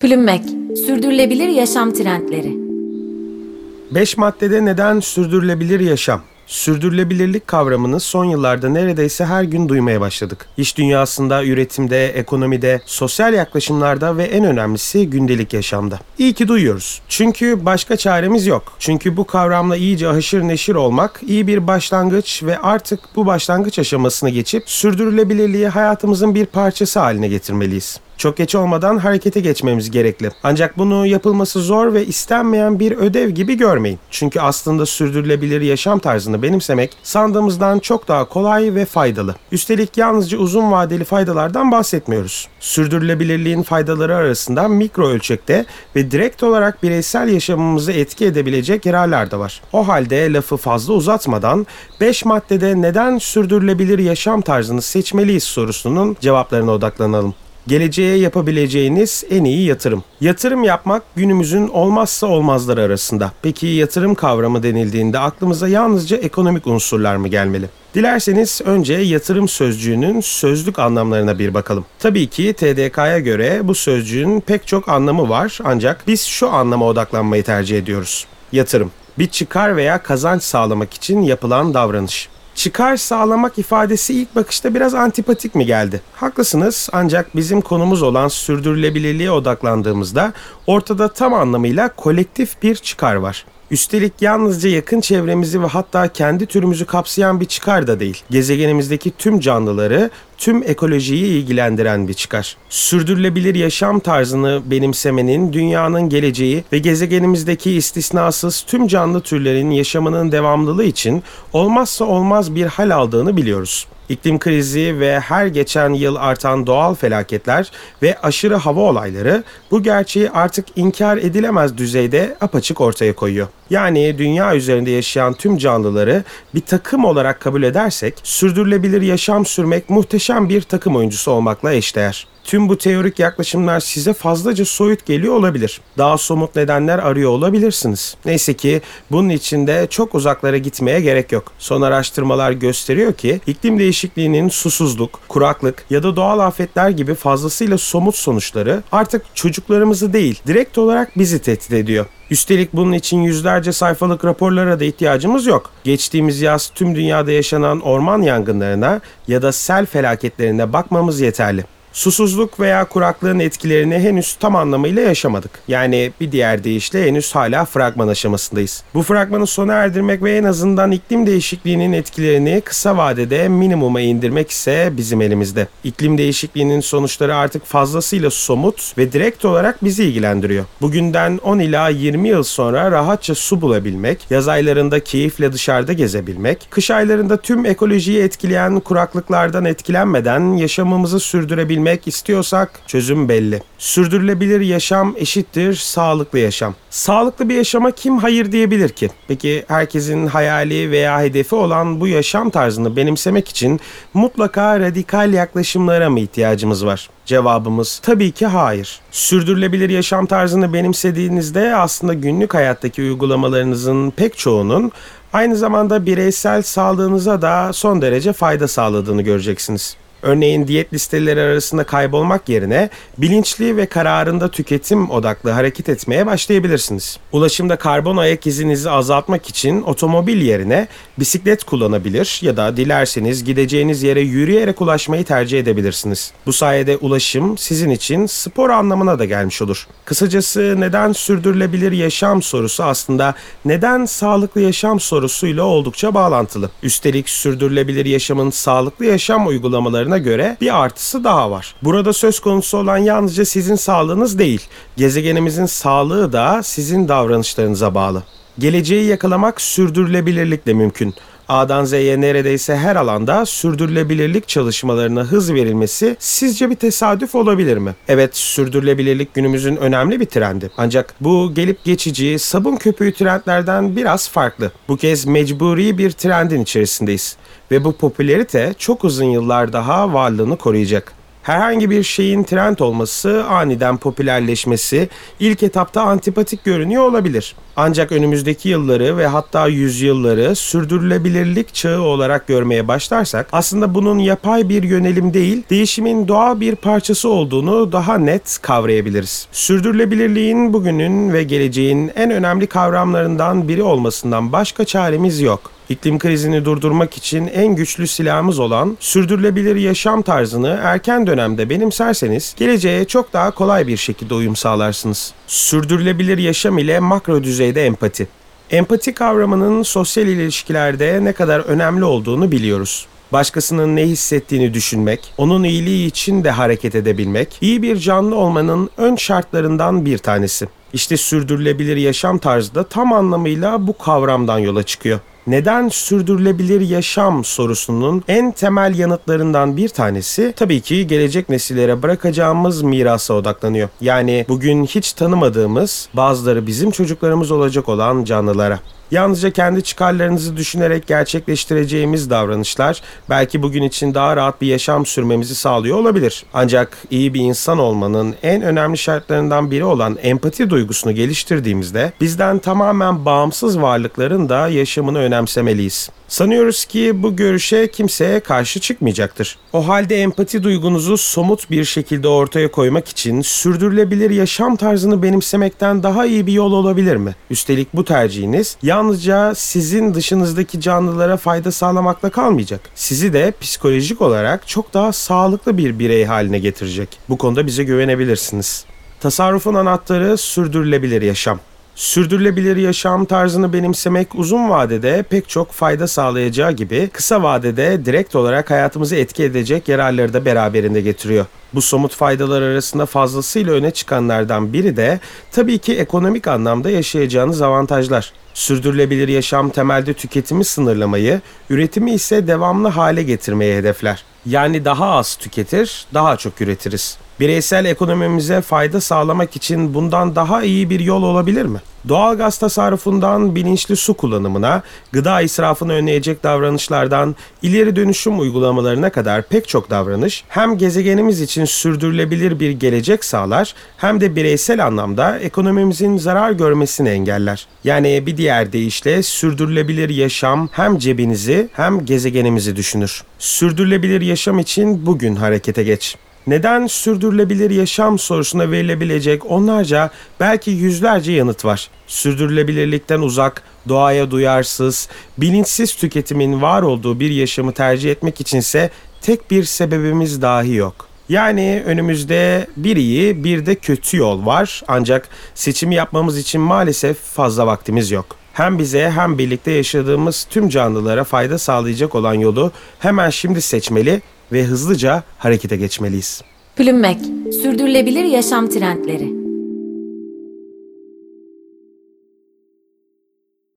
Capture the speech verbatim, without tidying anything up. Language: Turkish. Plümmek, sürdürülebilir yaşam trendleri. Beş maddede neden sürdürülebilir yaşam? Sürdürülebilirlik kavramını son yıllarda neredeyse her gün duymaya başladık. İş dünyasında, üretimde, ekonomide, sosyal yaklaşımlarda ve en önemlisi gündelik yaşamda. İyi ki duyuyoruz. Çünkü başka çaremiz yok. Çünkü bu kavramla iyice haşır neşir olmak iyi bir başlangıç ve artık bu başlangıç aşamasını geçip sürdürülebilirliği hayatımızın bir parçası haline getirmeliyiz. Çok geç olmadan harekete geçmemiz gerekli. Ancak bunu yapılması zor ve istenmeyen bir ödev gibi görmeyin. Çünkü aslında sürdürülebilir yaşam tarzını benimsemek sandığımızdan çok daha kolay ve faydalı. Üstelik yalnızca uzun vadeli faydalardan bahsetmiyoruz. Sürdürülebilirliğin faydaları arasında mikro ölçekte ve direkt olarak bireysel yaşamımızı etki edebilecek yararlar da var. O halde lafı fazla uzatmadan beş maddede neden sürdürülebilir yaşam tarzını seçmeliyiz sorusunun cevaplarına odaklanalım. Geleceğe yapabileceğiniz en iyi yatırım. Yatırım yapmak günümüzün olmazsa olmazları arasında. Peki yatırım kavramı denildiğinde aklımıza yalnızca ekonomik unsurlar mı gelmeli? Dilerseniz önce yatırım sözcüğünün sözlük anlamlarına bir bakalım. Tabii ki T D K'ya göre bu sözcüğün pek çok anlamı var ancak biz şu anlama odaklanmayı tercih ediyoruz. Yatırım, bir çıkar veya kazanç sağlamak için yapılan davranış. Çıkar sağlamak ifadesi ilk bakışta biraz antipatik mi geldi? Haklısınız, ancak bizim konumuz olan sürdürülebilirliğe odaklandığımızda ortada tam anlamıyla kolektif bir çıkar var. Üstelik yalnızca yakın çevremizi ve hatta kendi türümüzü kapsayan bir çıkar da değil. Gezegenimizdeki tüm canlıları, tüm ekolojiyi ilgilendiren bir çıkar. Sürdürülebilir yaşam tarzını benimsemenin dünyanın geleceği ve gezegenimizdeki istisnasız tüm canlı türlerin yaşamının devamlılığı için olmazsa olmaz bir hal aldığını biliyoruz. İklim krizi ve her geçen yıl artan doğal felaketler ve aşırı hava olayları bu gerçeği artık inkar edilemez düzeyde apaçık ortaya koyuyor. Yani dünya üzerinde yaşayan tüm canlıları bir takım olarak kabul edersek, sürdürülebilir yaşam sürmek muhteşem bir takım oyuncusu olmakla eşdeğer. Tüm bu teorik yaklaşımlar size fazlaca soyut geliyor olabilir. Daha somut nedenler arıyor olabilirsiniz. Neyse ki bunun için de çok uzaklara gitmeye gerek yok. Son araştırmalar gösteriyor ki iklim değişikliğinin susuzluk, kuraklık ya da doğal afetler gibi fazlasıyla somut sonuçları artık çocuklarımızı değil, direkt olarak bizi tehdit ediyor. Üstelik bunun için yüzlerce sayfalık raporlara da ihtiyacımız yok. Geçtiğimiz yaz tüm dünyada yaşanan orman yangınlarına ya da sel felaketlerine bakmamız yeterli. Susuzluk veya kuraklığın etkilerini henüz tam anlamıyla yaşamadık. Yani bir diğer deyişle henüz hala fragman aşamasındayız. Bu fragmanı sona erdirmek ve en azından iklim değişikliğinin etkilerini kısa vadede minimuma indirmek ise bizim elimizde. İklim değişikliğinin sonuçları artık fazlasıyla somut ve direkt olarak bizi ilgilendiriyor. Bugünden on ila yirmi yıl sonra rahatça su bulabilmek, yaz aylarında keyifle dışarıda gezebilmek, kış aylarında tüm ekolojiyi etkileyen kuraklıklardan etkilenmeden yaşamımızı sürdürebilmek istiyorsak çözüm belli. Sürdürülebilir yaşam eşittir sağlıklı yaşam. Sağlıklı bir yaşama kim hayır diyebilir ki? Peki herkesin hayali veya hedefi olan bu yaşam tarzını benimsemek için mutlaka radikal yaklaşımlara mı ihtiyacımız var? Cevabımız tabii ki hayır. Sürdürülebilir yaşam tarzını benimsediğinizde aslında günlük hayattaki uygulamalarınızın pek çoğunun aynı zamanda bireysel sağlığınıza da son derece fayda sağladığını göreceksiniz. Örneğin diyet listeleri arasında kaybolmak yerine bilinçli ve kararında tüketim odaklı hareket etmeye başlayabilirsiniz. Ulaşımda karbon ayak izinizi azaltmak için otomobil yerine bisiklet kullanabilir ya da dilerseniz gideceğiniz yere yürüyerek ulaşmayı tercih edebilirsiniz. Bu sayede ulaşım sizin için spor anlamına da gelmiş olur. Kısacası neden sürdürülebilir yaşam sorusu aslında neden sağlıklı yaşam sorusuyla oldukça bağlantılı. Üstelik sürdürülebilir yaşamın sağlıklı yaşam uygulamaları göre bir artısı daha var. Burada söz konusu olan yalnızca sizin sağlığınız değil, gezegenimizin sağlığı da sizin davranışlarınıza bağlı. Geleceği yakalamak sürdürülebilirlikle mümkün. A'dan Z'ye neredeyse her alanda sürdürülebilirlik çalışmalarına hız verilmesi sizce bir tesadüf olabilir mi? Evet, sürdürülebilirlik günümüzün önemli bir trendi. Ancak bu gelip geçici, sabun köpüğü trendlerden biraz farklı. Bu kez mecburi bir trendin içerisindeyiz ve bu popülerite çok uzun yıllar daha varlığını koruyacak. Herhangi bir şeyin trend olması, aniden popülerleşmesi ilk etapta antipatik görünüyor olabilir. Ancak önümüzdeki yılları ve hatta yüzyılları sürdürülebilirlik çağı olarak görmeye başlarsak aslında bunun yapay bir yönelim değil, değişimin doğal bir parçası olduğunu daha net kavrayabiliriz. Sürdürülebilirliğin bugünün ve geleceğin en önemli kavramlarından biri olmasından başka çaremiz yok. İklim krizini durdurmak için en güçlü silahımız olan sürdürülebilir yaşam tarzını erken dönemde benimserseniz geleceğe çok daha kolay bir şekilde uyum sağlarsınız. Sürdürülebilir yaşam ile makro düzeyde empati. Empati kavramının sosyal ilişkilerde ne kadar önemli olduğunu biliyoruz. Başkasının ne hissettiğini düşünmek, onun iyiliği için de hareket edebilmek, iyi bir canlı olmanın ön şartlarından bir tanesi. İşte sürdürülebilir yaşam tarzı da tam anlamıyla bu kavramdan yola çıkıyor. Neden sürdürülebilir yaşam sorusunun en temel yanıtlarından bir tanesi tabii ki gelecek nesillere bırakacağımız mirasa odaklanıyor. Yani bugün hiç tanımadığımız, bazıları bizim çocuklarımız olacak olan canlılara. Yalnızca kendi çıkarlarınızı düşünerek gerçekleştireceğimiz davranışlar belki bugün için daha rahat bir yaşam sürmemizi sağlıyor olabilir. Ancak iyi bir insan olmanın en önemli şartlarından biri olan empati duygusunu geliştirdiğimizde bizden tamamen bağımsız varlıkların da yaşamını önemsemeliyiz. Sanıyoruz ki bu görüşe kimseye karşı çıkmayacaktır. O halde empati duygunuzu somut bir şekilde ortaya koymak için sürdürülebilir yaşam tarzını benimsemekten daha iyi bir yol olabilir mi? Üstelik bu tercihiniz yalnızca sizin dışınızdaki canlılara fayda sağlamakla kalmayacak. Sizi de psikolojik olarak çok daha sağlıklı bir birey haline getirecek. Bu konuda bize güvenebilirsiniz. Tasarrufun anahtarı sürdürülebilir yaşam. Sürdürülebilir yaşam tarzını benimsemek uzun vadede pek çok fayda sağlayacağı gibi kısa vadede direkt olarak hayatımızı etki edecek yararları da beraberinde getiriyor. Bu somut faydalar arasında fazlasıyla öne çıkanlardan biri de tabii ki ekonomik anlamda yaşayacağınız avantajlar. Sürdürülebilir yaşam temelde tüketimi sınırlamayı, üretimi ise devamlı hale getirmeyi hedefler. Yani daha az tüketir, daha çok üretiriz. Bireysel ekonomimize fayda sağlamak için bundan daha iyi bir yol olabilir mi? Doğalgaz tasarrufundan bilinçli su kullanımına, gıda israfını önleyecek davranışlardan ileri dönüşüm uygulamalarına kadar pek çok davranış hem gezegenimiz için sürdürülebilir bir gelecek sağlar hem de bireysel anlamda ekonomimizin zarar görmesini engeller. Yani bir diğer deyişle sürdürülebilir yaşam hem cebinizi hem gezegenimizi düşünür. Sürdürülebilir yaşam için bugün harekete geç. Neden sürdürülebilir yaşam sorusuna verilebilecek onlarca, belki yüzlerce yanıt var. Sürdürülebilirlikten uzak, doğaya duyarsız, bilinçsiz tüketimin var olduğu bir yaşamı tercih etmek içinse tek bir sebebimiz dahi yok. Yani önümüzde bir iyi, bir de kötü yol var ancak seçimi yapmamız için maalesef fazla vaktimiz yok. Hem bize hem birlikte yaşadığımız tüm canlılara fayda sağlayacak olan yolu hemen şimdi seçmeli ve hızlıca harekete geçmeliyiz. Gülümmek, sürdürülebilir yaşam trendleri.